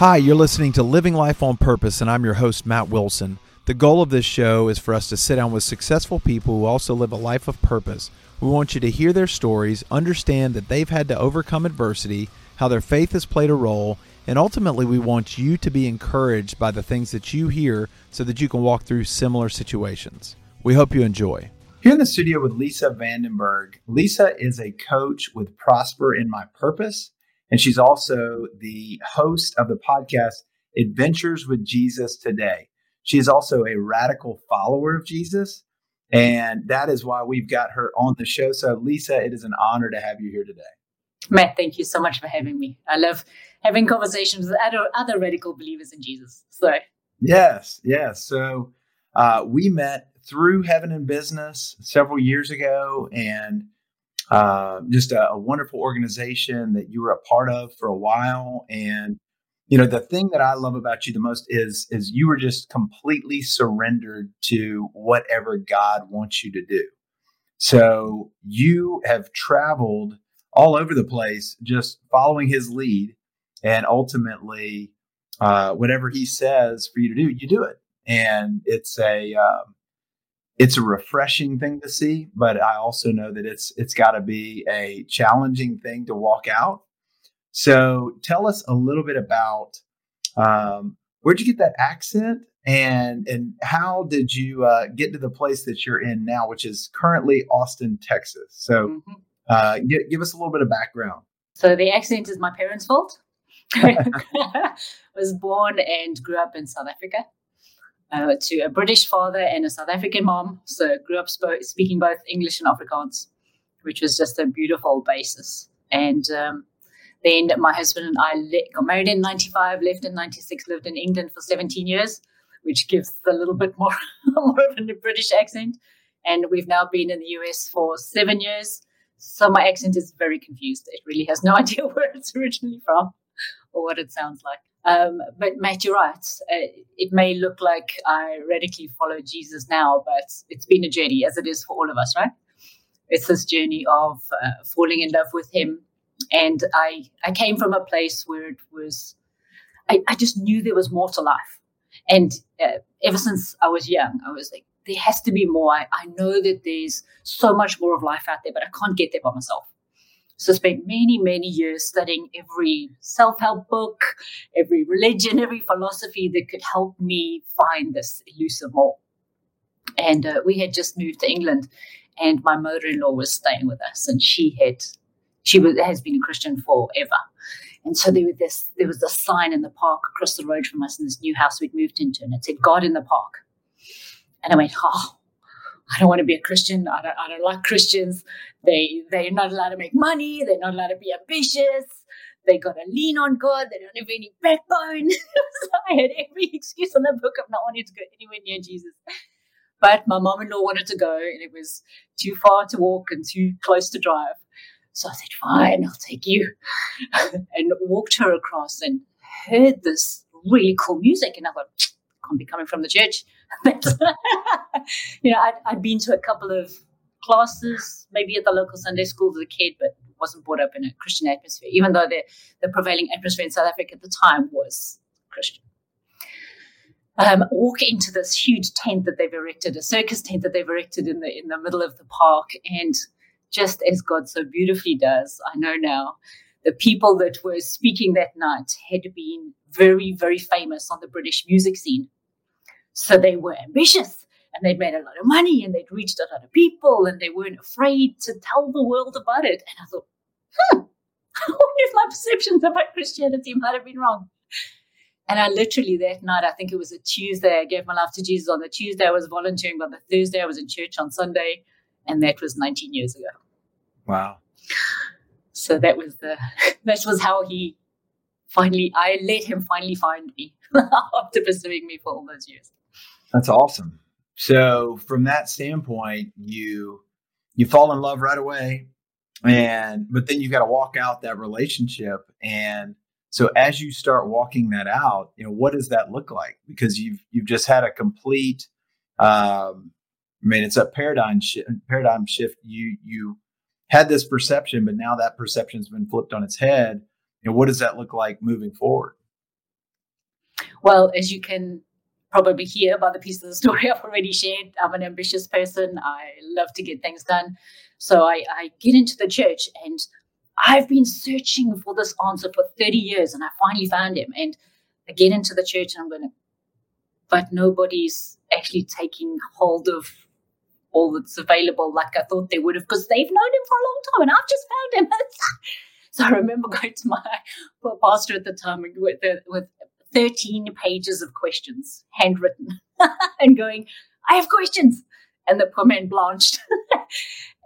Hi, you're listening to Living Life on Purpose, and I'm your host, Matt Wilson. The goal of this show is for us to sit down with successful people who also live a life of purpose. We want you to hear their stories, understand that they've had to overcome adversity, how their faith has played a role, and ultimately we want you to be encouraged by the things that you hear so that you can walk through similar situations. We hope you enjoy. Here in the studio with Lisa van den Berg. Lisa is a coach with Prosper in My Purpose, and she's also the host of the podcast Adventures with Jesus Today. She is also a radical follower of Jesus, and that is why we've got her on the show. So, Lisa, it is an honor to have you here today. Matt, thank you so much for having me. I love having conversations with other radical believers in Jesus. So, yes. So, we met through Heaven and Business several years ago, and just a wonderful organization that you were a part of for a while. And you know, the thing that I love about you the most is you were just completely surrendered to whatever God wants you to do. So you have traveled all over the place, just following his lead. And ultimately, whatever he says for you to do, you do it. And it's a refreshing thing to see. But I also know that it's got to be a challenging thing to walk out. So tell us a little bit about where'd you get that accent, and how did you get to the place that you're in now, which is currently Austin, Texas. So give us a little bit of background. So the accent is my parents' fault. I was born and grew up in South Africa to a British father and a South African mom. So grew up speaking both English and Afrikaans, which was just a beautiful basis. And then my husband and I got married in 95, left in 96, lived in England for 17 years, which gives a little bit more of a British accent. And we've now been in the US for 7 years. So my accent is very confused. It really has no idea where it's originally from or what it sounds like. But Matt, you're right. It may look like I radically follow Jesus now, but it's been a journey, as it is for all of us, right? It's this journey of falling in love with him. And I came from a place where it was, I just knew there was more to life. And ever since I was young, I was like, there has to be more. I know that there's so much more of life out there, but I can't get there by myself. So I spent many, many years studying every self-help book, every religion, every philosophy that could help me find this elusive more. And we had just moved to England, and my mother-in-law was staying with us, and she has been a Christian forever. And so there was this sign in the park across the road from us in this new house we'd moved into, and it said, God in the Park. And I went, I don't want to be a Christian. I don't like Christians. They're not allowed to make money. They're not allowed to be ambitious. They got to lean on God. They don't have any backbone. So I had every excuse in the book of not wanting to go anywhere near Jesus. But my mom-in-law wanted to go, and it was too far to walk and too close to drive. So I said, fine, I'll take you, and walked her across and heard this really cool music. And I thought, can't be coming from the church. You know, I'd been to a couple of classes, maybe at the local Sunday school as a kid, but wasn't brought up in a Christian atmosphere, even though the prevailing atmosphere in South Africa at the time was Christian. Walk into this huge tent that they've erected, a circus tent that they've erected in the middle of the park, and just as God so beautifully does, I know now, the people that were speaking that night had been very, very famous on the British music scene. So they were ambitious, and they'd made a lot of money, and they'd reached a lot of people, and they weren't afraid to tell the world about it. And I thought, I wonder if my perceptions about Christianity might have been wrong. And I literally that night, I think it was a Tuesday, I gave my life to Jesus on the Tuesday. I was volunteering by the Thursday. I was in church on Sunday. And that was 19 years ago. Wow. So that was how he finally, I let him finally find me after pursuing me for all those years. That's awesome. So from that standpoint, you fall in love right away, but then you've got to walk out that relationship. And so as you start walking that out, you know, what does that look like? Because you've just had a complete, it's a paradigm shift. You had this perception, but now that perception's been flipped on its head. And what does that look like moving forward? Well, as you can probably hear about the piece of the story I've already shared, I'm an ambitious person. I love to get things done. So I get into the church, and I've been searching for this answer for 30 years, and I finally found him. And I get into the church, and but nobody's actually taking hold of all that's available like I thought they would have, because they've known him for a long time, and I've just found him. So I remember going to my pastor at the time with 13 pages of questions, handwritten, and going, I have questions. And the poor man blanched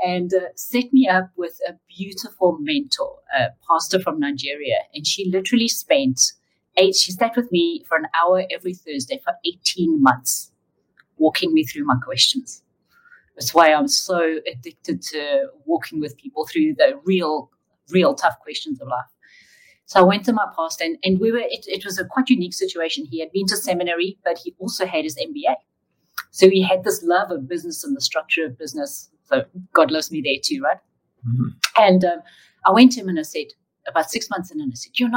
and set me up with a beautiful mentor, a pastor from Nigeria. And she literally she sat with me for an hour every Thursday for 18 months, walking me through my questions. That's why I'm so addicted to walking with people through the real tough questions of life. So I went to my pastor, and it was a quite unique situation. He had been to seminary, but he also had his MBA. So he had this love of business and the structure of business. So God loves me there too, right? Mm-hmm. And I went to him, and I said, about 6 months in, and I said, you're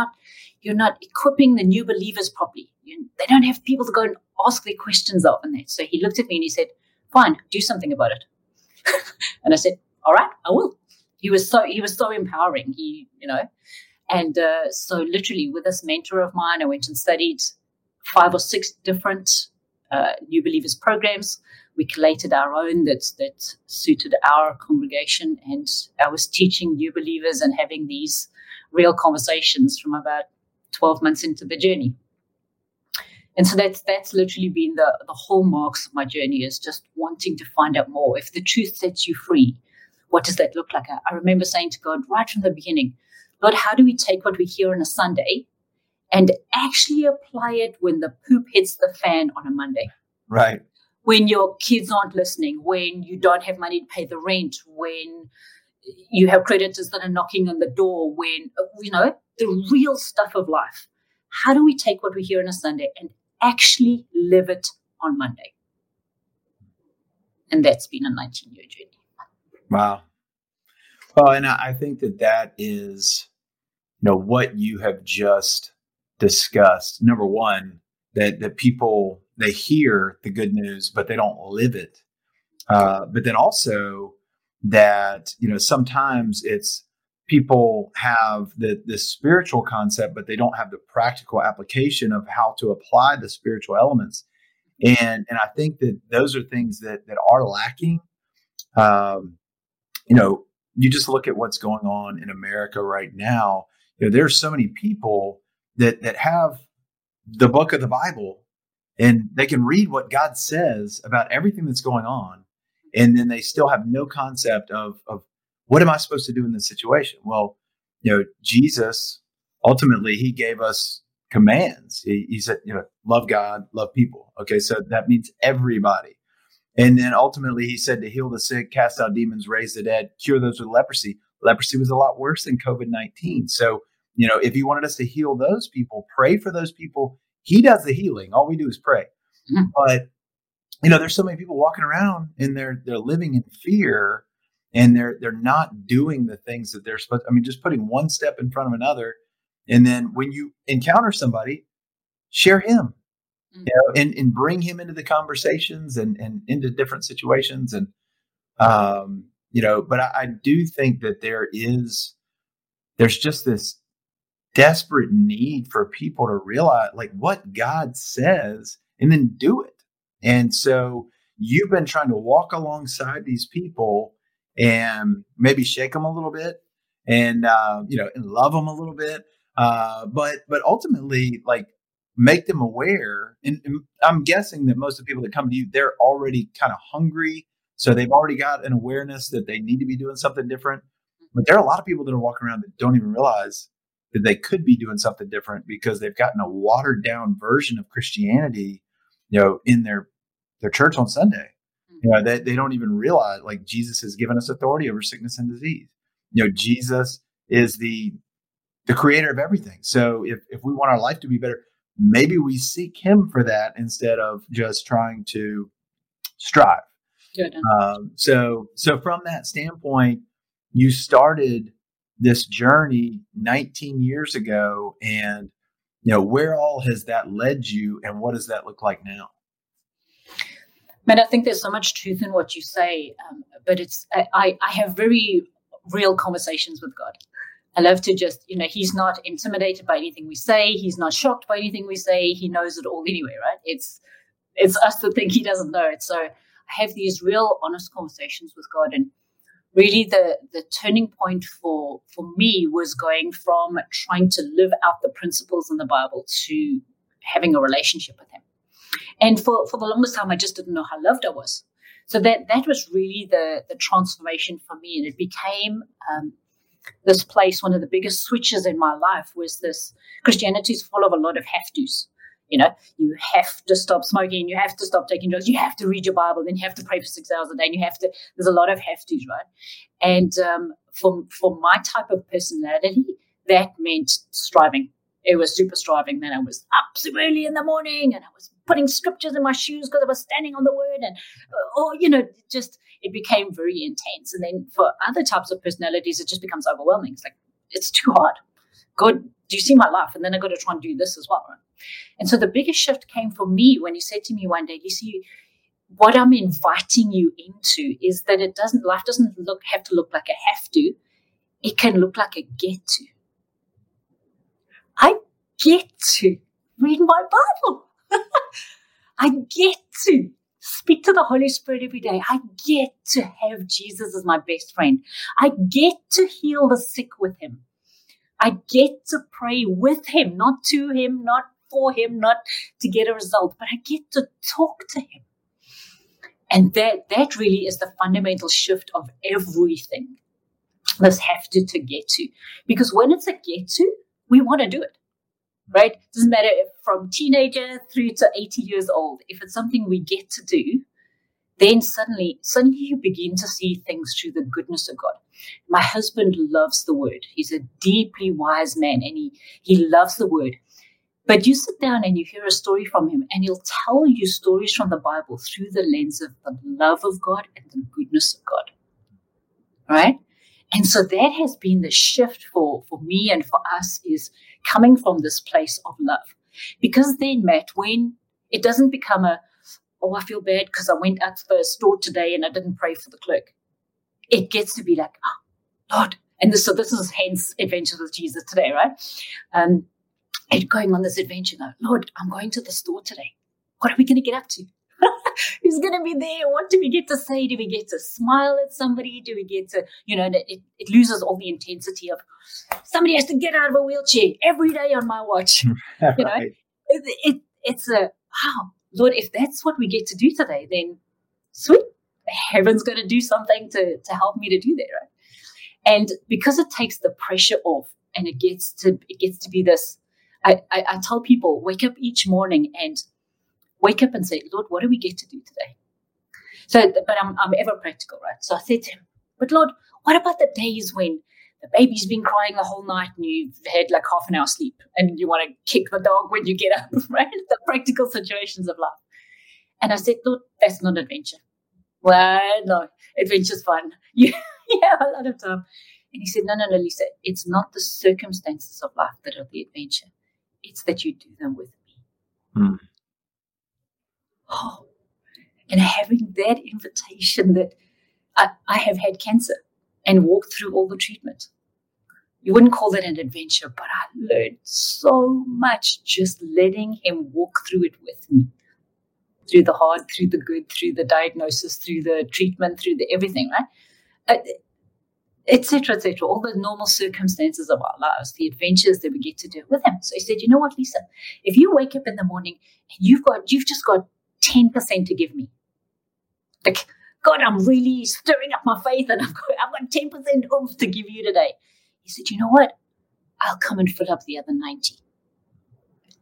not equipping the new believers properly. They don't have people to go and ask their questions of. And that. So he looked at me and he said, fine, do something about it. And I said, all right, I will. He was so empowering. And so literally with this mentor of mine, I went and studied 5 or 6 different New Believers programs. We collated our own that suited our congregation. And I was teaching New Believers and having these real conversations from about 12 months into the journey. And so that's literally been the hallmarks of my journey, is just wanting to find out more. If the truth sets you free, what does that look like? I remember saying to God right from the beginning, Lord, how do we take what we hear on a Sunday and actually apply it when the poop hits the fan on a Monday? Right. When your kids aren't listening, when you don't have money to pay the rent, when you have creditors that are knocking on the door, when, the real stuff of life. How do we take what we hear on a Sunday and actually live it on Monday? And that's been a 19-year journey. Wow. Well, and I think that is, what you have just discussed. Number one, that people, they hear the good news, but they don't live it. But then also that, sometimes it's people have the spiritual concept, but they don't have the practical application of how to apply the spiritual elements. And I think that those are things that are lacking. You just look at what's going on in America right now. There are so many people that have the book of the Bible, and they can read what God says about everything that's going on, and then they still have no concept of what am I supposed to do in this situation? Well, Jesus, ultimately, he gave us commands. He said, love God, love people. Okay, so that means everybody. And then ultimately, he said to heal the sick, cast out demons, raise the dead, cure those with leprosy. Leprosy was a lot worse than COVID-19. So, if he wanted us to heal those people, pray for those people. He does the healing. All we do is pray. Mm-hmm. But, there's so many people walking around, and they're living in fear, and they're not doing the things that they're supposed to. Just putting one step in front of another. And then when you encounter somebody, share him. And bring him into the conversations and into different situations. And, but I do think that there's just this desperate need for people to realize like what God says and then do it. And so you've been trying to walk alongside these people and maybe shake them a little bit and, and love them a little bit. But ultimately, like, make them aware. And I'm guessing that most of the people that come to you, they're already kind of hungry. So they've already got an awareness that they need to be doing something different. But there are a lot of people that are walking around that don't even realize that they could be doing something different because they've gotten a watered down version of Christianity, in their church on Sunday. They don't even realize like Jesus has given us authority over sickness and disease. Jesus is the creator of everything. So if we want our life to be better, maybe we seek him for that instead of just trying to strive. So from that standpoint, you started this journey 19 years ago, and you know, where all has that led you and what does that look like now? Man, I think there's so much truth in what you say, but I have very real conversations with God. I love to just, you know, he's not intimidated by anything we say. He's not shocked by anything we say. He knows it all anyway, right? It's us that think he doesn't know it. So I have these real honest conversations with God. And really the turning point for me was going from trying to live out the principles in the Bible to having a relationship with him. And for the longest time, I just didn't know how loved I was. So that was really the transformation for me. And it became this place, one of the biggest switches in my life was this. Christianity is full of a lot of have-tos. You know, you have to stop smoking, you have to stop taking drugs, you have to read your Bible, then you have to pray for 6 hours a day, and you have to, there's a lot of have-tos, right? And for my type of personality, that meant striving. It was super striving. Then I was up so early in the morning and I was putting scriptures in my shoes because I was standing on the word and, it became very intense. And then for other types of personalities, it just becomes overwhelming. It's like, it's too hard. God, do you see my life? And then I got to try and do this as well, right? And so the biggest shift came for me when he said to me one day, Lisa, what I'm inviting you into is that life doesn't have to look like a have to. It can look like a get to. I get to read my Bible. I get to speak to the Holy Spirit every day. I get to have Jesus as my best friend. I get to heal the sick with him. I get to pray with him, not to him, not for him, not to get a result, but I get to talk to him. And that really is the fundamental shift of everything, this have to get to. Because when it's a get to, we want to do it, right? It doesn't matter if from teenager through to 80 years old. If it's something we get to do, then suddenly you begin to see things through the goodness of God. My husband loves the word. He's a deeply wise man, and he loves the word. But you sit down and you hear a story from him, and he'll tell you stories from the Bible through the lens of the love of God and the goodness of God, right? And so that has been the shift for me and for us, is coming from this place of love. Because then, Matt, when it doesn't become I feel bad because I went out to the store today and I didn't pray for the clerk. It gets to be like, oh, Lord. And this is hence Adventures with Jesus Today, right? And going on this adventure now, Lord, I'm going to the store today. What are we going to get up to? Who's going to be there? What do we get to say? Do we get to smile at somebody? Do we get to, and it loses all the intensity of somebody has to get out of a wheelchair every day on my watch. Right. It's a, wow, Lord, if that's what we get to do today, then sweet, heaven's going to do something to help me to do that, right? And because it takes the pressure off and it gets to be this, I tell people, wake up each morning and wake up and say, Lord, what do we get to do today? So, but I'm ever practical, right? So I said to him, but Lord, what about the days when the baby's been crying the whole night and you've had like half an hour sleep and you want to kick the dog when you get up, right? The practical situations of life. And I said, Lord, that's not adventure. Well, no, adventure's fun. You have a lot of time. And he said, no, Lisa, it's not the circumstances of life that are the adventure. It's that you do them with me. Oh, and having that invitation that I have had cancer and walked through all the treatment. You wouldn't call that an adventure, but I learned so much just letting him walk through it with me. Through the hard, through the good, through the diagnosis, through the treatment, through the everything, right? Et cetera, all the normal circumstances of our lives, the adventures that we get to do with him. So he said, you know what, Lisa, if you wake up in the morning and you've just got 10% to give me, like, God, I'm really stirring up my faith and I've got 10% oomph to give you today. He said, you know what? I'll come and fill up the other 90.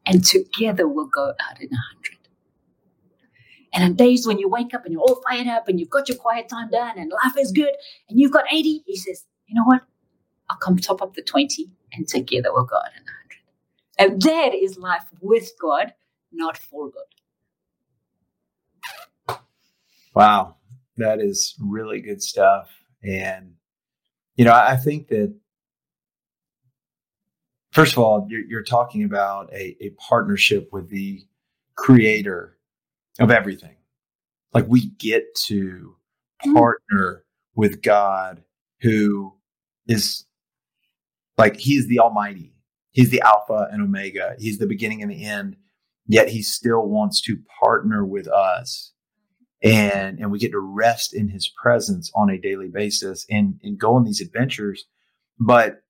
And together we'll go out in 100. And on days when you wake up and you're all fired up and you've got your quiet time done and life is good and you've got 80, he says, you know what? I'll come top up the 20 and together we'll go out in 100. And that is life with God, not for God. Wow. That is really good stuff. And, I think that First of all, you're talking about a partnership with the creator of everything. Like, we get to partner with God, who is like, he's the Almighty. He's the Alpha and Omega. He's the beginning and the end. Yet he still wants to partner with us. And we get to rest in his presence on a daily basis and go on these adventures. But,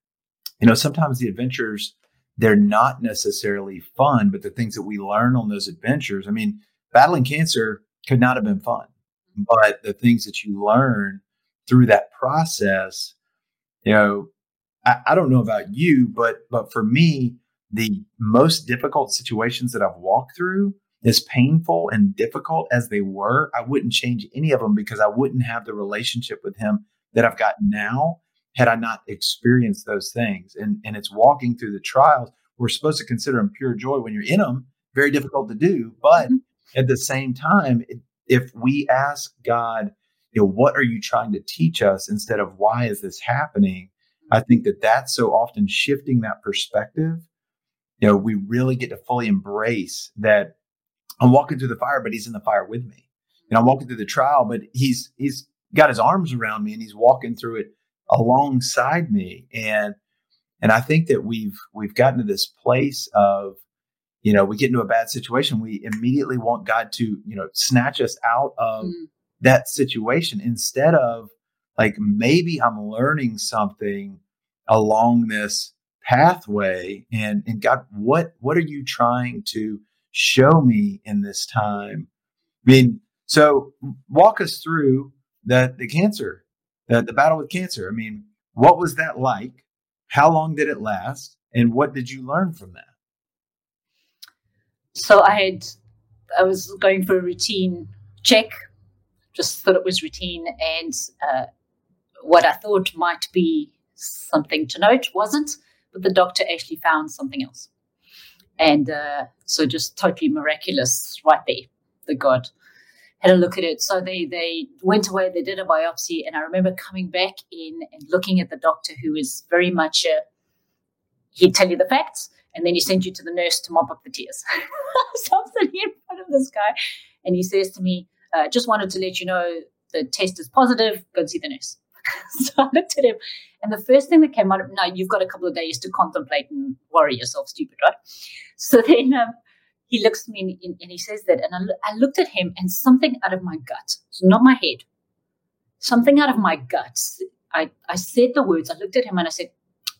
you know, sometimes the adventures, they're not necessarily fun, but the things that we learn on those adventures, I mean, battling cancer could not have been fun, but the things that you learn through that process, you know, I don't know about you, but for me, the most difficult situations that I've walked through, as painful and difficult as they were, I wouldn't change any of them, because I wouldn't have the relationship with him that I've got now had I not experienced those things. And it's walking through the trials. We're supposed to consider them pure joy when you're in them. Very difficult to do. But at the same time, if we ask God, you know, what are you trying to teach us, instead of why is this happening? I think that that's so often shifting that perspective. You know, we really get to fully embrace that I'm walking through the fire, but he's in the fire with me. And I'm walking through the trial, but he's got his arms around me and he's walking through it alongside me. And I think that we've gotten to this place of, you know, we get into a bad situation. We immediately want God to, you know, snatch us out of that situation, instead of, like, maybe I'm learning something along this pathway, and God, what are you trying to show me in this time? I mean, so walk us through the cancer, the battle with cancer. I mean, what was that like? How long did it last? And what did you learn from that? So I was going for a routine check, just thought it was routine, and what I thought might be something to note wasn't, but the doctor actually found something else. And so just totally miraculous right there, the God had a look at it. So they went away, they did a biopsy, and I remember coming back in and looking at the doctor, who is very much, he'd tell you the facts, and then he sent you to the nurse to mop up the tears. So I'm sitting in front of this guy, and he says to me, just wanted to let you know the test is positive, go and see the nurse. So I looked at him, and the first thing that came out of, no, you've got a couple of days to contemplate and worry yourself stupid, right? So then he looks at me and he says that, and I looked at him, and something out of my gut, so not my head, something out of my gut, I said the words, I looked at him and I said,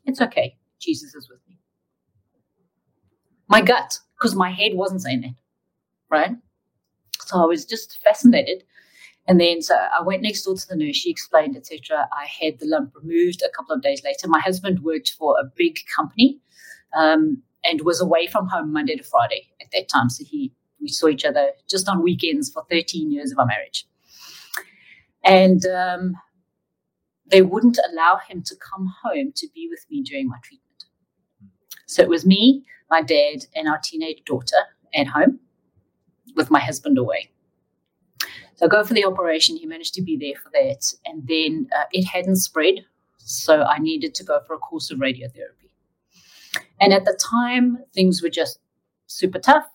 it's okay, Jesus is with me. My gut, because my head wasn't saying that, right? So I was just fascinated. And then so I went next door to the nurse. She explained, et cetera. I had the lump removed a couple of days later. My husband worked for a big company and was away from home Monday to Friday at that time. So we saw each other just on weekends for 13 years of our marriage. And they wouldn't allow him to come home to be with me during my treatment. So it was me, my dad, and our teenage daughter at home with my husband away. So I go for the operation. He managed to be there for that. And then it hadn't spread, so I needed to go for a course of radiotherapy. And at the time, things were just super tough.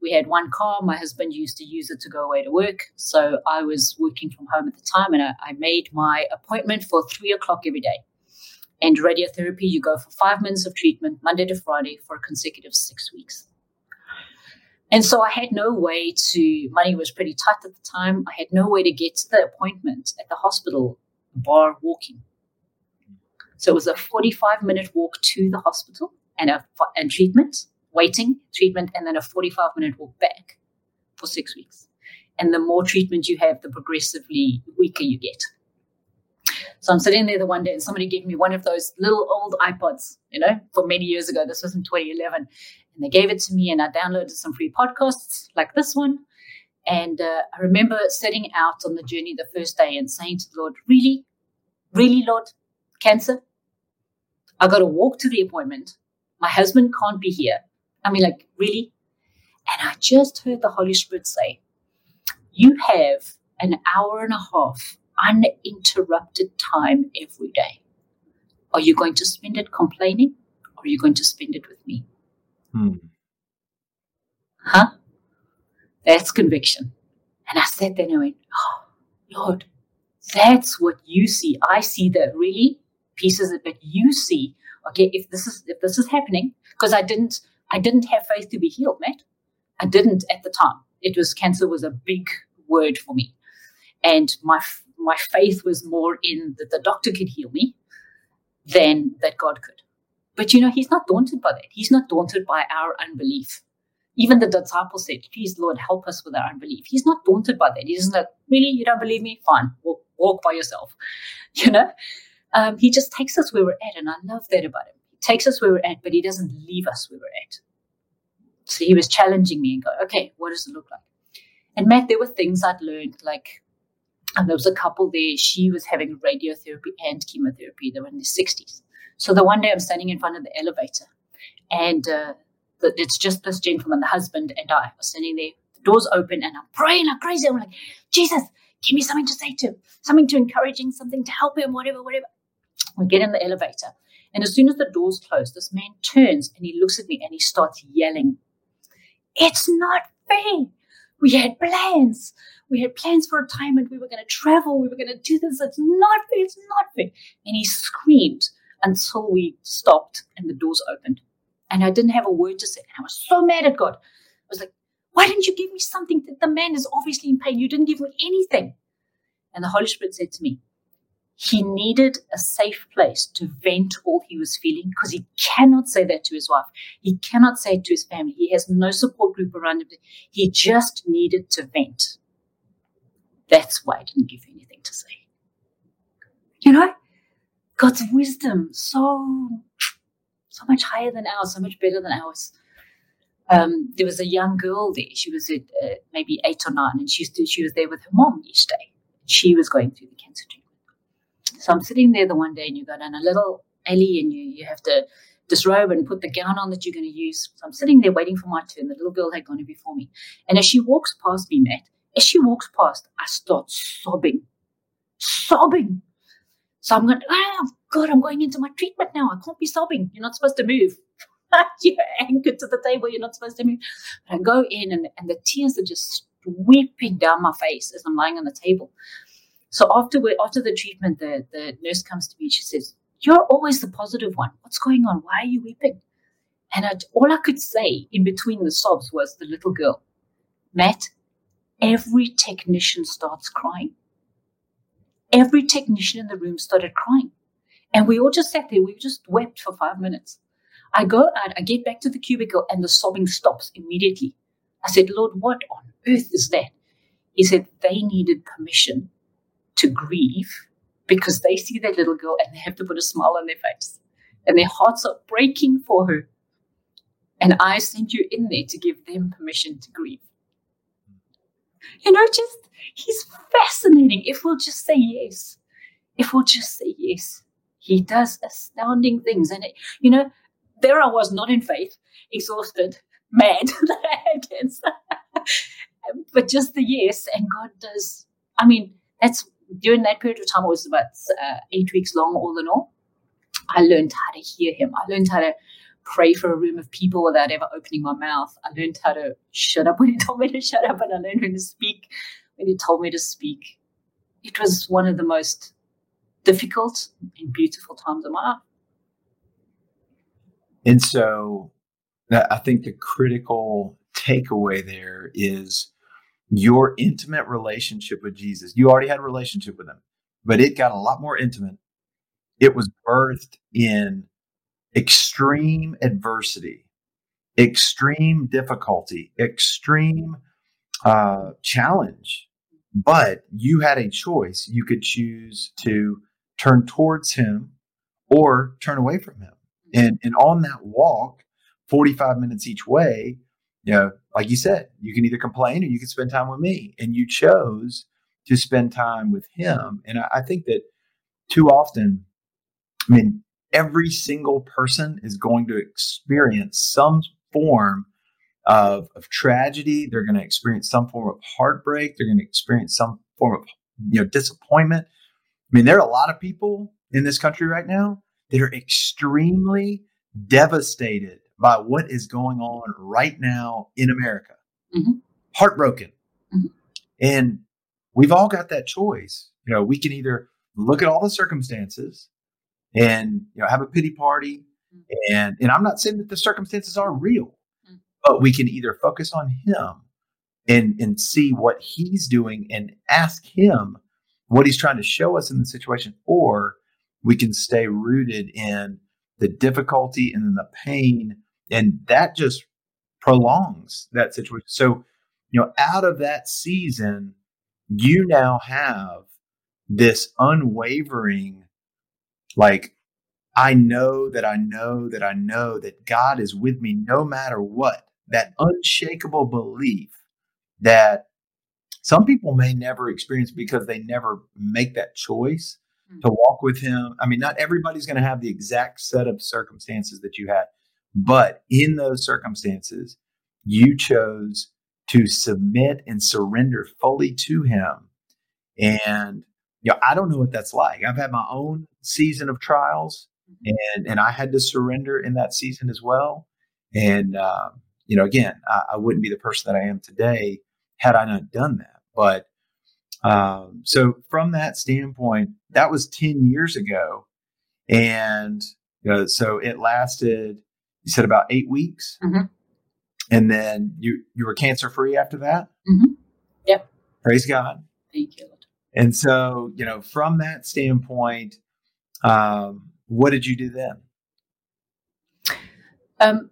We had one car. My husband used to use it to go away to work. So I was working from home at the time, and I made my appointment for 3 o'clock every day. And radiotherapy, you go for 5 months of treatment, Monday to Friday, for a consecutive 6 weeks. And so I had no way to, money was pretty tight at the time. I had no way to get to the appointment at the hospital bar walking. So it was a 45-minute walk to the hospital and treatment, waiting, treatment, and then a 45-minute walk back for 6 weeks. And the more treatment you have, the progressively weaker you get. So I'm sitting there the one day, and somebody gave me one of those little old iPods, you know, for many years ago. This was in 2011. And they gave it to me, and I downloaded some free podcasts like this one. And I remember setting out on the journey the first day and saying to the Lord, really, really, Lord, cancer? I got to walk to the appointment. My husband can't be here. I mean, like, really? And I just heard the Holy Spirit say, you have an hour and a half uninterrupted time every day. Are you going to spend it complaining? or you're going to spend it with me? Huh? That's conviction. And I sat there and I went, oh, Lord, that's what you see. I see the really pieces that you see. Okay, if this is happening, because I didn't have faith to be healed, Matt. I didn't at the time. Cancer was a big word for me. And my faith was more in that the doctor could heal me than that God could. But, you know, he's not daunted by that. He's not daunted by our unbelief. Even the disciples said, please, Lord, help us with our unbelief. He's not daunted by that. He isn't like, really, you don't believe me? Fine, walk by yourself. You know, he just takes us where we're at, and I love that about him. He takes us where we're at, but he doesn't leave us where we're at. So he was challenging me and go, okay, what does it look like? And, Matt, there were things I'd learned, like, and there was a couple there. She was having radiotherapy and chemotherapy. They were in their 60s. So the one day I'm standing in front of the elevator, and it's just this gentleman, the husband, and I was standing there. The door's open, and I'm praying like crazy. I'm like, Jesus, give me something to say to him, something to encourage him, something to help him, whatever. We get in the elevator, and as soon as the door's closed, this man turns, and he looks at me, and he starts yelling, it's not fair. We had plans. We had plans for retirement. We were going to travel. We were going to do this. It's not fair. It's not fair. And he screamed until we stopped and the doors opened. And I didn't have a word to say. And I was so mad at God. I was like, why didn't you give me something? That the man is obviously in pain. You didn't give me anything. And the Holy Spirit said to me, he needed a safe place to vent all he was feeling, because he cannot say that to his wife. He cannot say it to his family. He has no support group around him. He just needed to vent. That's why I didn't give you anything to say. You know, God's wisdom, so much higher than ours, so much better than ours. There was a young girl there. She was maybe 8 or 9, and she was there with her mom each day. She was going through the cancer treatment. So I'm sitting there the one day, and you go down a little alley, and you have to disrobe and put the gown on that you're going to use. So I'm sitting there waiting for my turn. The little girl had gone before me. And as she walks past me, Matt, I start sobbing. So I'm going, oh, God, I'm going into my treatment now. I can't be sobbing. You're not supposed to move. You're anchored to the table. You're not supposed to move. And I go in, and the tears are just weeping down my face as I'm lying on the table. So after the treatment, the nurse comes to me and she says, you're always the positive one. What's going on? Why are you weeping? And all I could say in between the sobs was, the little girl, Matt, every technician starts crying. Every technician in the room started crying. And we all just sat there. We just wept for 5 minutes. I go out, I get back to the cubicle, and the sobbing stops immediately. I said, Lord, what on earth is that? He said, they needed permission to grieve, because they see that little girl and they have to put a smile on their face, and their hearts are breaking for her. And I sent you in there to give them permission to grieve. You know, he's fascinating. If we'll just say yes, he does astounding things. And, you know, there I was, not in faith, exhausted, mad that I had cancer, but just the yes. And God does, I mean, that's, during that period of time, it was about 8 weeks long, all in all. I learned how to hear him. I learned how to pray for a room of people without ever opening my mouth. I learned how to shut up when he told me to shut up, and I learned when to speak when he told me to speak. It was one of the most difficult and beautiful times of my life. And so I think the critical takeaway there is your intimate relationship with Jesus. You already had a relationship with him, but it got a lot more intimate. It was birthed in extreme adversity, extreme difficulty, extreme challenge. But you had a choice. You could choose to turn towards him or turn away from him. And on that walk, 45 minutes each way, you know, like you said, you can either complain or you can spend time with me. And you chose to spend time with him. And I think that too often, I mean, every single person is going to experience some form of tragedy. They're going to experience some form of heartbreak. They're going to experience some form of, you know, disappointment. I mean, there are a lot of people in this country right now that are extremely devastated by what is going on right now in America, mm-hmm. heartbroken. Mm-hmm. And we've all got that choice. You know, we can either look at all the circumstances and, you know, have a pity party. Mm-hmm. And I'm not saying that the circumstances are real, mm-hmm. but we can either focus on him and see what he's doing and ask him what he's trying to show us in the situation, or we can stay rooted in the difficulty and the pain. And that just prolongs that situation. So, you know, out of that season, you now have this unwavering, like, I know that God is with me no matter what, that unshakable belief that some people may never experience because they never make that choice to walk with him. I mean, not everybody's going to have the exact set of circumstances that you had, but in those circumstances, you chose to submit and surrender fully to him. And, you know, I don't know what that's like. I've had my own season of trials, and I had to surrender in that season as well. And, you know, again, I wouldn't be the person that I am today had I not done that. But so from that standpoint, that was 10 years ago. And, you know, so it lasted, you said, about 8 weeks. Mm-hmm. And then you were cancer free after that. Mm-hmm. Yep. Praise God. Thank you. And so, you know, from that standpoint, what did you do then?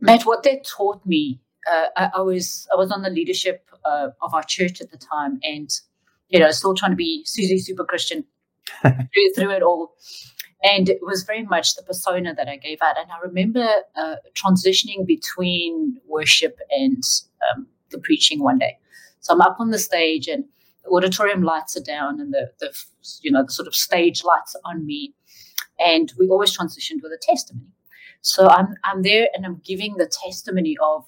Matt, what they taught me, I was on the leadership of our church at the time, and, you know, still trying to be Susie Super Christian through it all. And it was very much the persona that I gave out. And I remember transitioning between worship and the preaching one day. So I'm up on the stage, and the auditorium lights are down, and the you know, the sort of stage lights are on me. And we always transitioned with a testimony. So I'm there, and I'm giving the testimony of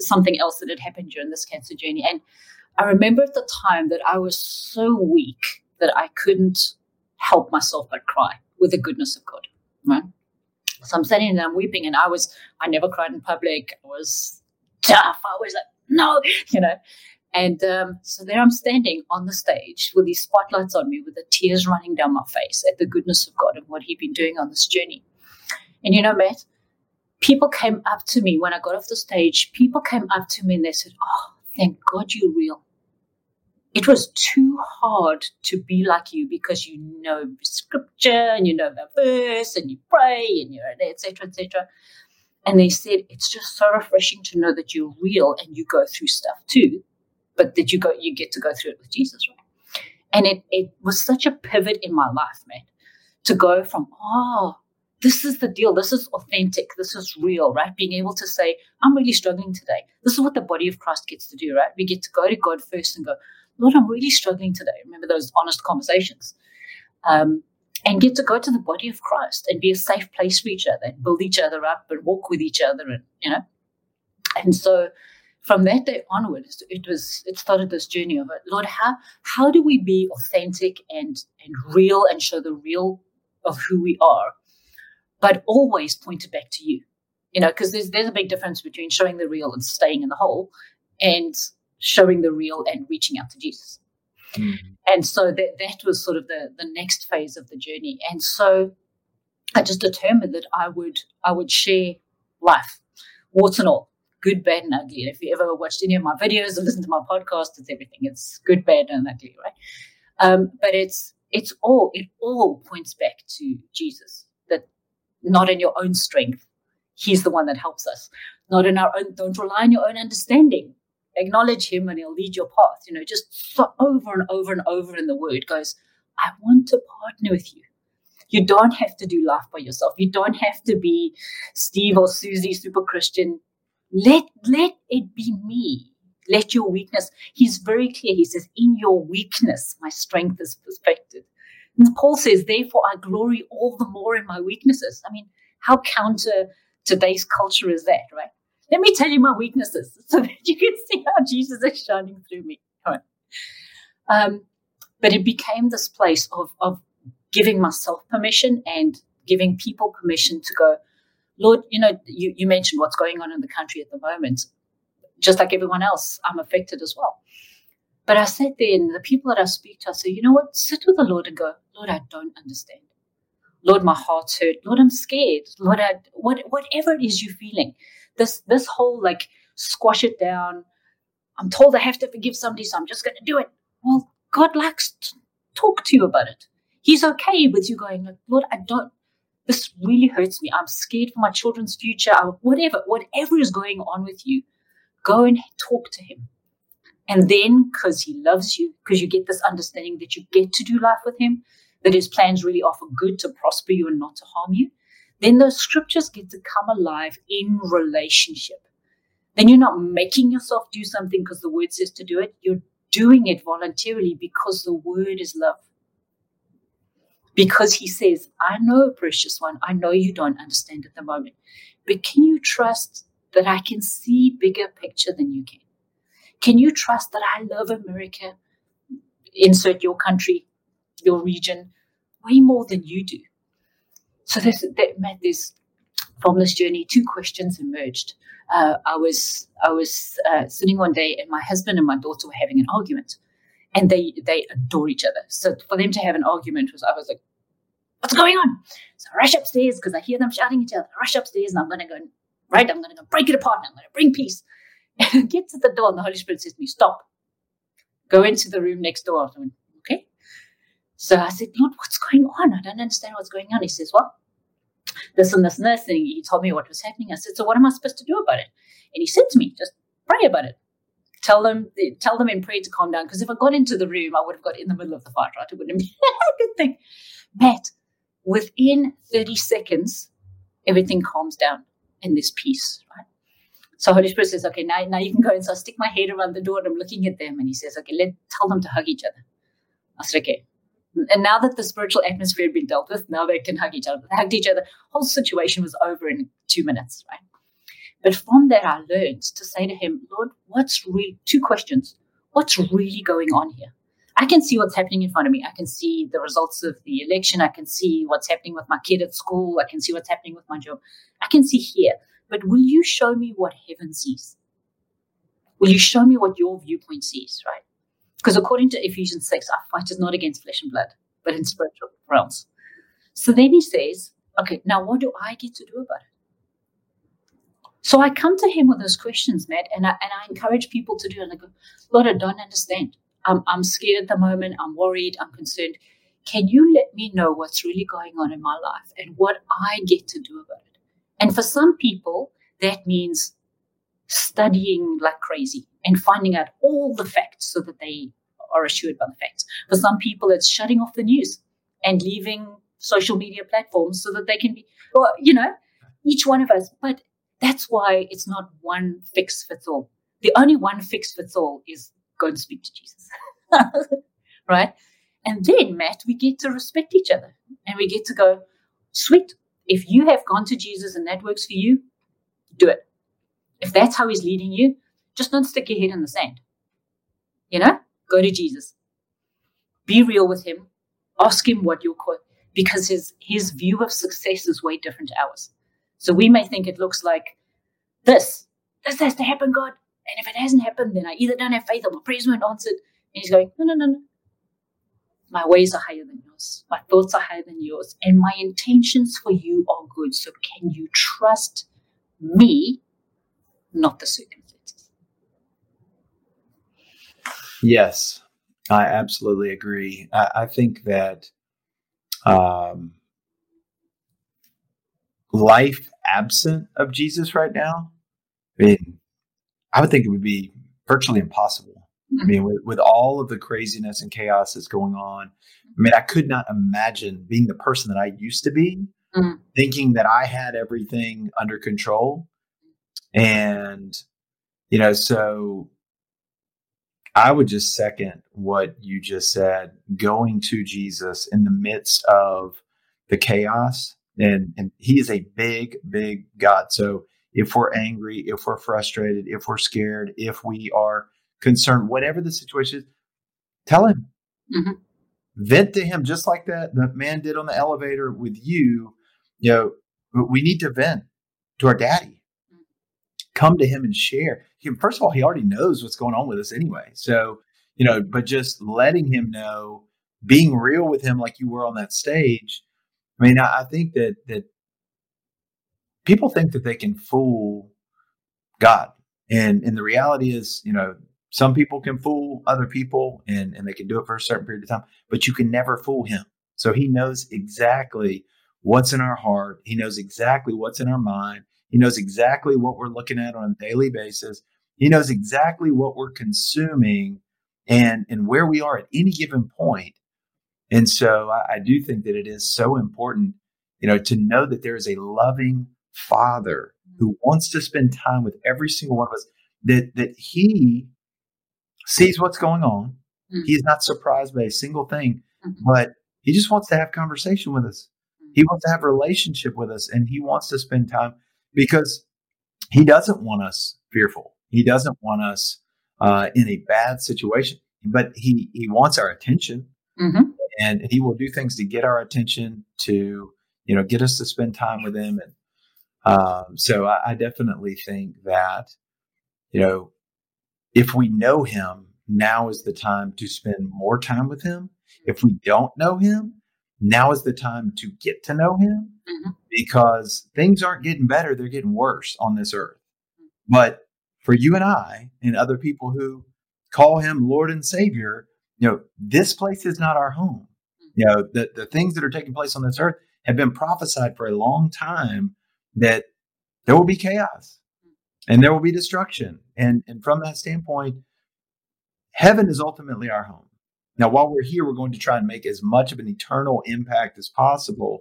something else that had happened during this cancer journey. And I remember at the time that I was so weak that I couldn't help myself but cry with the goodness of God, right? So I'm standing there, I'm weeping, and I never cried in public. I was tough. I was like, no, you know. And so there I'm standing on the stage with these spotlights on me, with the tears running down my face at the goodness of God and what he'd been doing on this journey. And, you know, Matt, people came up to me when I got off the stage. People came up to me and they said, oh, thank God you're real. It was too hard to be like you because you know scripture and you know the verse and you pray and you're et cetera, et cetera. And they said, it's just so refreshing to know that you're real and you go through stuff too, but that you get to go through it with Jesus, right? And it was such a pivot in my life, man, to go from, oh, this is the deal. This is authentic. This is real, right? Being able to say, I'm really struggling today. This is what the body of Christ gets to do, right? We get to go to God first and go, Lord, I'm really struggling today. Remember those honest conversations. And get to go to the body of Christ and be a safe place for each other and build each other up and walk with each other, and, you know. And so from that day onwards, it started this journey of, Lord, how do we be authentic and real and show the real of who we are, but always point it back to you? You know, because there's a big difference between showing the real and staying in the hole, and showing the real and reaching out to Jesus. Mm-hmm. And so that was sort of the next phase of the journey. And so I just determined that I would share life, warts and all, good, bad, and ugly. And if you ever watched any of my videos or listened to my podcast, it's everything. It's good, bad, and ugly, right? But it all points back to Jesus, that not in your own strength. He's the one that helps us. Not in our own, don't rely on your own understanding. Acknowledge him and he'll lead your path. You know, just so over and over and over in the word goes, I want to partner with you. You don't have to do life by yourself. You don't have to be Steve or Susie, Super Christian. Let it be me. Let your weakness. He's very clear. He says, in your weakness, my strength is perfected. And Paul says, therefore, I glory all the more in my weaknesses. I mean, how counter today's culture is that, right? Let me tell you my weaknesses so that you can see how Jesus is shining through me. Right. But it became this place of giving myself permission and giving people permission to go, Lord, you mentioned what's going on in the country at the moment. Just like everyone else, I'm affected as well. But I sat there, and the people that I speak to, I say, you know what? Sit with the Lord and go, Lord, I don't understand. Lord, my heart's hurt. Lord, I'm scared. Lord, whatever it is you're feeling, this whole like squash it down. I'm told I have to forgive somebody, so I'm just going to do it. Well, God likes to talk to you about it. He's okay with you going, like, Lord, this really hurts me. I'm scared for my children's future. Whatever is going on with you, go and talk to him. And then, because he loves you, because you get this understanding that you get to do life with him, that his plans really are for good, to prosper you and not to harm you, then those scriptures get to come alive in relationship. Then you're not making yourself do something because the word says to do it. You're doing it voluntarily because the word is love. Because he says, I know, precious one, I know you don't understand at the moment, but can you trust that I can see bigger picture than you can? Can you trust that I love America, insert your country, your region, way more than you do? So from this journey, two questions emerged. I was sitting one day, and my husband and my daughter were having an argument, and they adore each other. So for them to have an argument I was like, what's going on? So I rush upstairs because I hear them shouting at each other. I rush upstairs, and I'm going to go break it apart. And I'm going to bring peace. And I get to the door, and the Holy Spirit says to me, stop. Go into the room next door. I went, okay. So I said, Lord, what's going on? I don't understand what's going on. He says, well, this and this and this. And he told me what was happening. I said, so what am I supposed to do about it? And he said to me, just pray about it. Tell them in prayer to calm down. Because if I got into the room, I would have got in the middle of the fight, right? It wouldn't be a good thing. But within 30 seconds, everything calms down and there's peace, right? So Holy Spirit says, okay, now you can go in. So I stick my head around the door and I'm looking at them. And he says, okay, tell them to hug each other. I said, okay. And now that the spiritual atmosphere had been dealt with, now they can hug each other. They hugged each other. Whole situation was over in 2 minutes, right? But from that, I learned to say to him, Lord, two questions. What's really going on here? I can see what's happening in front of me. I can see the results of the election. I can see what's happening with my kid at school. I can see what's happening with my job. I can see here. But will you show me what heaven sees? Will you show me what your viewpoint sees, right? Because according to Ephesians 6, our fight is not against flesh and blood, but in spiritual realms. So then he says, okay, now what do I get to do about it? So I come to him with those questions, Matt, and I encourage people to do it. I go, Lord, I don't understand. I'm scared at the moment. I'm worried. I'm concerned. Can you let me know what's really going on in my life and what I get to do about it? And for some people, that means studying like crazy and finding out all the facts so that they are assured by the facts. For some people, it's shutting off the news and leaving social media platforms so that they can be, well, each one of us. But that's why it's not one fix fits all. The only one fix fits all is go and speak to Jesus, right? And then, Matt, we get to respect each other and we get to go, sweet, if you have gone to Jesus and that works for you, do it. If that's how he's leading you, just don't stick your head in the sand. Go to Jesus. Be real with him. Ask him what you're called, because his view of success is way different to ours. So we may think it looks like this. This has to happen, God. And if it hasn't happened, then I either don't have faith or my prayers weren't answered. And he's going, no. My ways are higher than yours. My thoughts are higher than yours. And my intentions for you are good. So can you trust me, not the circumstances? Yes, I absolutely agree. I think that life absent of Jesus right now, I would think it would be virtually impossible. I mean, with all of the craziness and chaos that's going on, I could not imagine being the person that I used to be, thinking that I had everything under control. And, so I would just second what you just said, going to Jesus in the midst of the chaos. And he is a big, big God. So if we're angry, if we're frustrated, if we're scared, if we are concerned, whatever the situation is, tell him. Vent to him, just like that the man did on the elevator with you. we need to vent to our daddy. Come to him and share. First of all, he already knows what's going on with us anyway. So, but just letting him know, being real with him like you were on that stage. I mean, I think that people think that they can fool God. And the reality is, some people can fool other people and they can do it for a certain period of time, but you can never fool him. So he knows exactly what's in our heart. He knows exactly what's in our mind. He knows exactly what we're looking at on a daily basis. He knows exactly what we're consuming and where we are at any given point. And so I do think that it is so important, to know that there is a loving Father who wants to spend time with every single one of us, that he sees what's going on. Mm-hmm. He is not surprised by a single thing, mm-hmm. but he just wants to have conversation with us. Mm-hmm. He wants to have a relationship with us, and he wants to spend time because he doesn't want us fearful. He doesn't want us in a bad situation, but he wants our attention, mm-hmm. and he will do things to get our attention, to get us to spend time with him. And so I definitely think that, if we know him, now is the time to spend more time with him. If we don't know him, now is the time to get to know him, mm-hmm. because things aren't getting better. They're getting worse on this earth. But for you and I and other people who call him Lord and Savior, this place is not our home. The things that are taking place on this earth have been prophesied for a long time, that there will be chaos and there will be destruction. And from that standpoint, heaven is ultimately our home. Now, while we're here, we're going to try and make as much of an eternal impact as possible,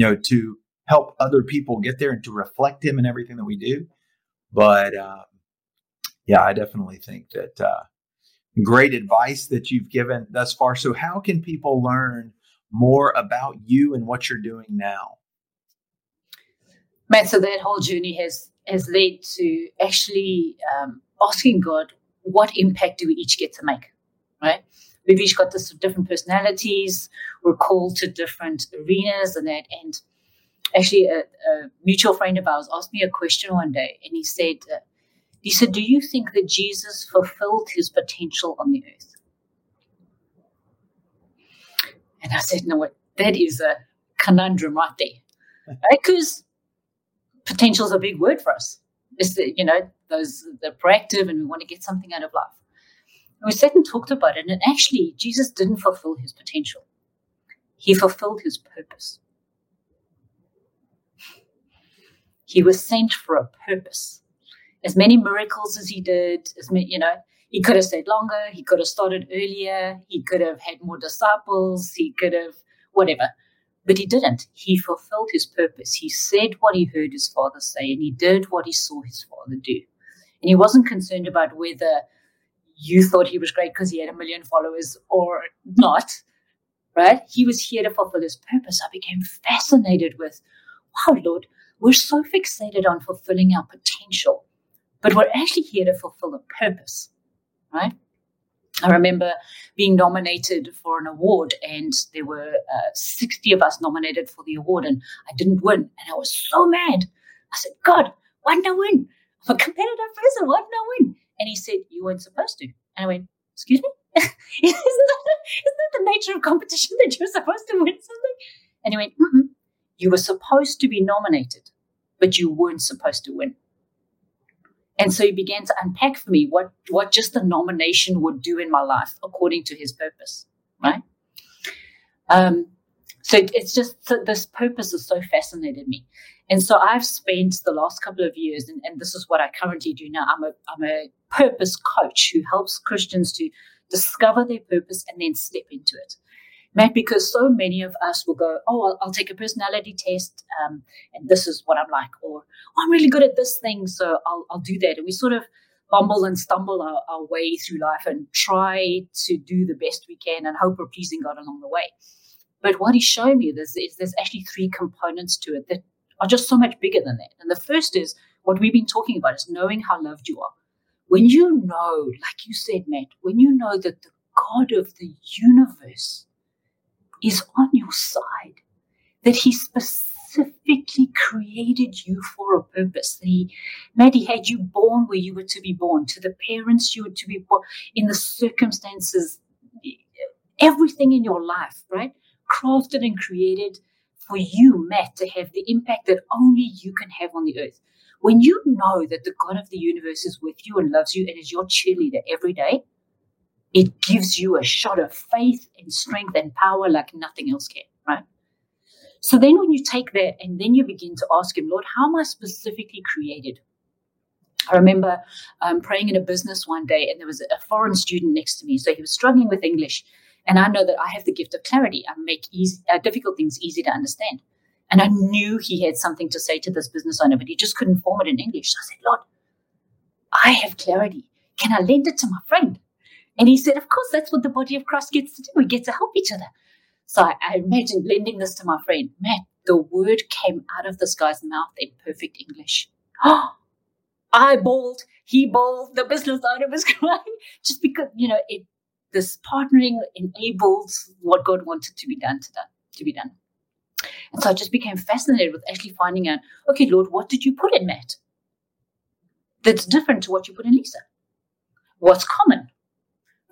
to help other people get there and to reflect him in everything that we do. But I definitely think that great advice that you've given thus far. So how can people learn more about you and what you're doing now? Man, so that whole journey has led to actually asking God, what impact do we each get to make, right? We've each got this different personalities. We're called to different arenas and that. And actually, a mutual friend of ours asked me a question one day, and he said, "Lisa, do you think that Jesus fulfilled his potential on the earth?" And I said, "No, that is a conundrum right there, because." Potential is a big word for us. It's they're proactive and we want to get something out of life. And we sat and talked about it, and actually Jesus didn't fulfill his potential. He fulfilled his purpose. He was sent for a purpose. As many miracles as he did, he could have stayed longer, he could have started earlier, he could have had more disciples, he could have whatever. But he didn't. He fulfilled his purpose. He said what he heard his father say, and he did what he saw his father do. And he wasn't concerned about whether you thought he was great because he had 1 million followers or not, right? He was here to fulfill his purpose. I became fascinated with, wow, Lord, we're so fixated on fulfilling our potential, but we're actually here to fulfill a purpose, right? I remember being nominated for an award, and there were 60 of us nominated for the award, and I didn't win. And I was so mad. I said, "God, why didn't I win? I'm a competitive person. Why didn't I win?" And he said, "You weren't supposed to." And I went, "Excuse me? Isn't that the nature of competition, that you're supposed to win something?" And he went, "You were supposed to be nominated, but you weren't supposed to win." And so he began to unpack for me what just the nomination would do in my life according to his purpose, right? So it's just this purpose has so fascinated me. And so I've spent the last couple of years, and this is what I currently do now. I'm a purpose coach who helps Christians to discover their purpose and then step into it. Matt, because so many of us will go, I'll take a personality test, and this is what I'm like, or I'm really good at this thing, so I'll do that. And we sort of bumble and stumble our way through life and try to do the best we can and hope we're pleasing God along the way. But what he's shown me is there's actually three components to it that are just so much bigger than that. And the first is what we've been talking about, is knowing how loved you are. When you know, like you said, Matt, when you know that the God of the universe is on your side, that he specifically specifically created you for a purpose. Maddie had you born where you were to be born, to the parents you were to be born, in the circumstances, everything in your life, right? Crafted and created for you, Matt, to have the impact that only you can have on the earth. When you know that the God of the universe is with you and loves you and is your cheerleader every day, it gives you a shot of faith and strength and power like nothing else can, right? So then when you take that and then you begin to ask him, Lord, how am I specifically created? I remember praying in a business one day, and there was a foreign student next to me. So he was struggling with English. And I know that I have the gift of clarity. I make difficult things easy to understand. And I knew he had something to say to this business owner, but he just couldn't form it in English. So I said, Lord, I have clarity. Can I lend it to my friend? And he said, of course, that's what the body of Christ gets to do. We get to help each other. So I imagined lending this to my friend. Man, the word came out of this guy's mouth in perfect English. Oh, I bawled, he bawled, the business owner was crying. Just because, this partnering enables what God wanted to be done. And so I just became fascinated with actually finding out, okay, Lord, what did you put in Matt that's different to what you put in Lisa? What's common,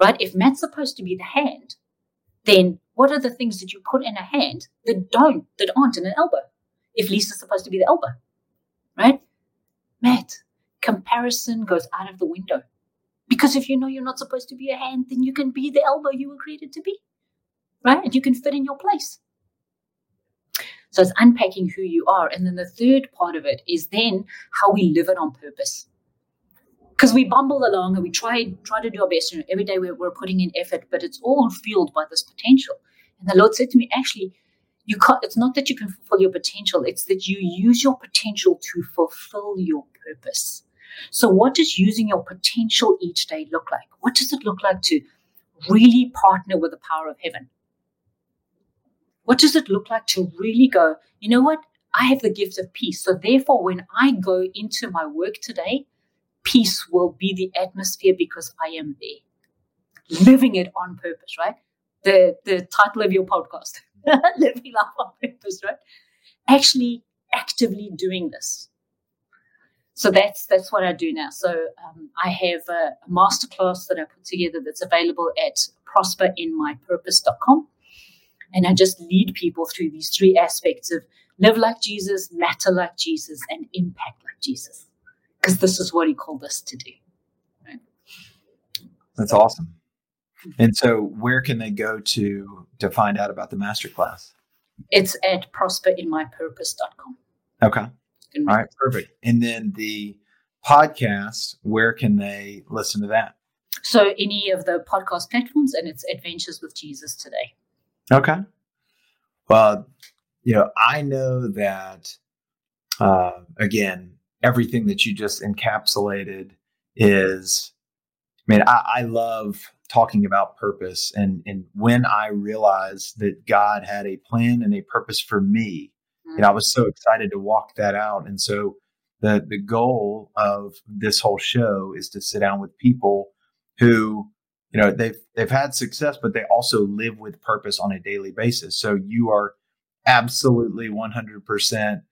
right? If Matt's supposed to be the hand, then what are the things that you put in a hand that aren't in an elbow? If Lisa's supposed to be the elbow, right? Matt, comparison goes out of the window. Because if you know you're not supposed to be a hand, then you can be the elbow you were created to be, right? And you can fit in your place. So it's unpacking who you are. And then the third part of it is then how we live it on purpose. Because we bumble along and we try to do our best. Every day we're putting in effort, but it's all fueled by this potential. And the Lord said to me, actually, it's not that you can fulfill your potential. It's that you use your potential to fulfill your purpose. So what does using your potential each day look like? What does it look like to really partner with the power of heaven? What does it look like to really go, you know what? I have the gift of peace. So therefore, when I go into my work today, peace will be the atmosphere because I am there. Living it on purpose, right? The title of your podcast, Living Life on Purpose, right? Actually, actively doing this. So that's what I do now. So I have a masterclass that I put together that's available at prosperinmypurpose.com. And I just lead people through these three aspects of live like Jesus, matter like Jesus, and impact like Jesus. Because this is what he called us to do. Right? That's awesome. And so where can they go to find out about the masterclass? It's at prosperinmypurpose.com. Okay. All right, perfect. And then the podcast, where can they listen to that? So any of the podcast platforms, and it's Adventures with Jesus Today. Okay. Well, I know that, again, everything that you just encapsulated is, I love talking about purpose. And when I realized that God had a plan and a purpose for me, and I was so excited to walk that out. And so the goal of this whole show is to sit down with people who, they've had success, but they also live with purpose on a daily basis. So you are absolutely 100%,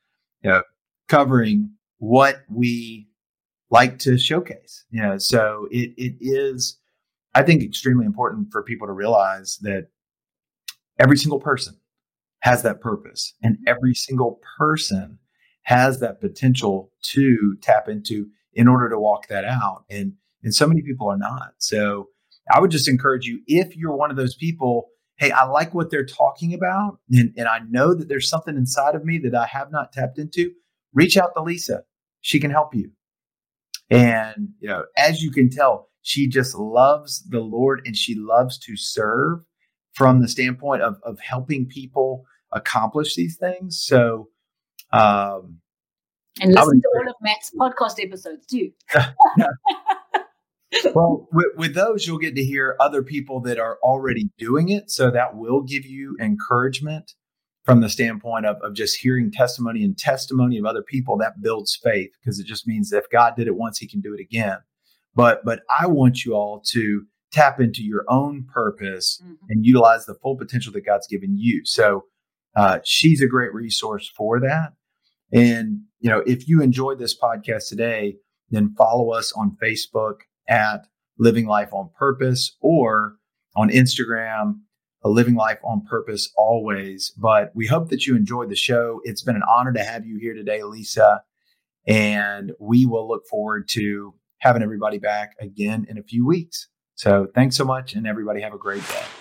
covering what we like to showcase. So it is, I think, extremely important for people to realize that every single person has that purpose, and every single person has that potential to tap into in order to walk that out. And so many people are not. So I would just encourage you, if you're one of those people, hey, I like what they're talking about, and I know that there's something inside of me that I have not tapped into, reach out to Lisa. She can help you. And, as you can tell, she just loves the Lord and she loves to serve from the standpoint of helping people accomplish these things. So, and listen to all of Matt's podcast episodes too. Well, with those, you'll get to hear other people that are already doing it. So that will give you encouragement from the standpoint of just hearing testimony and testimony of other people. That builds faith, because it just means that if God did it once, he can do it again. But I want you all to tap into your own purpose and utilize the full potential that God's given you. So she's a great resource for that. And, you know, if you enjoyed this podcast today, then follow us on Facebook at Living Life on Purpose, or on Instagram, Living Life on Purpose Always. But we hope that you enjoyed the show. It's been an honor to have you here today, Lisa. And we will look forward to having everybody back again in a few weeks. So thanks so much, and everybody have a great day.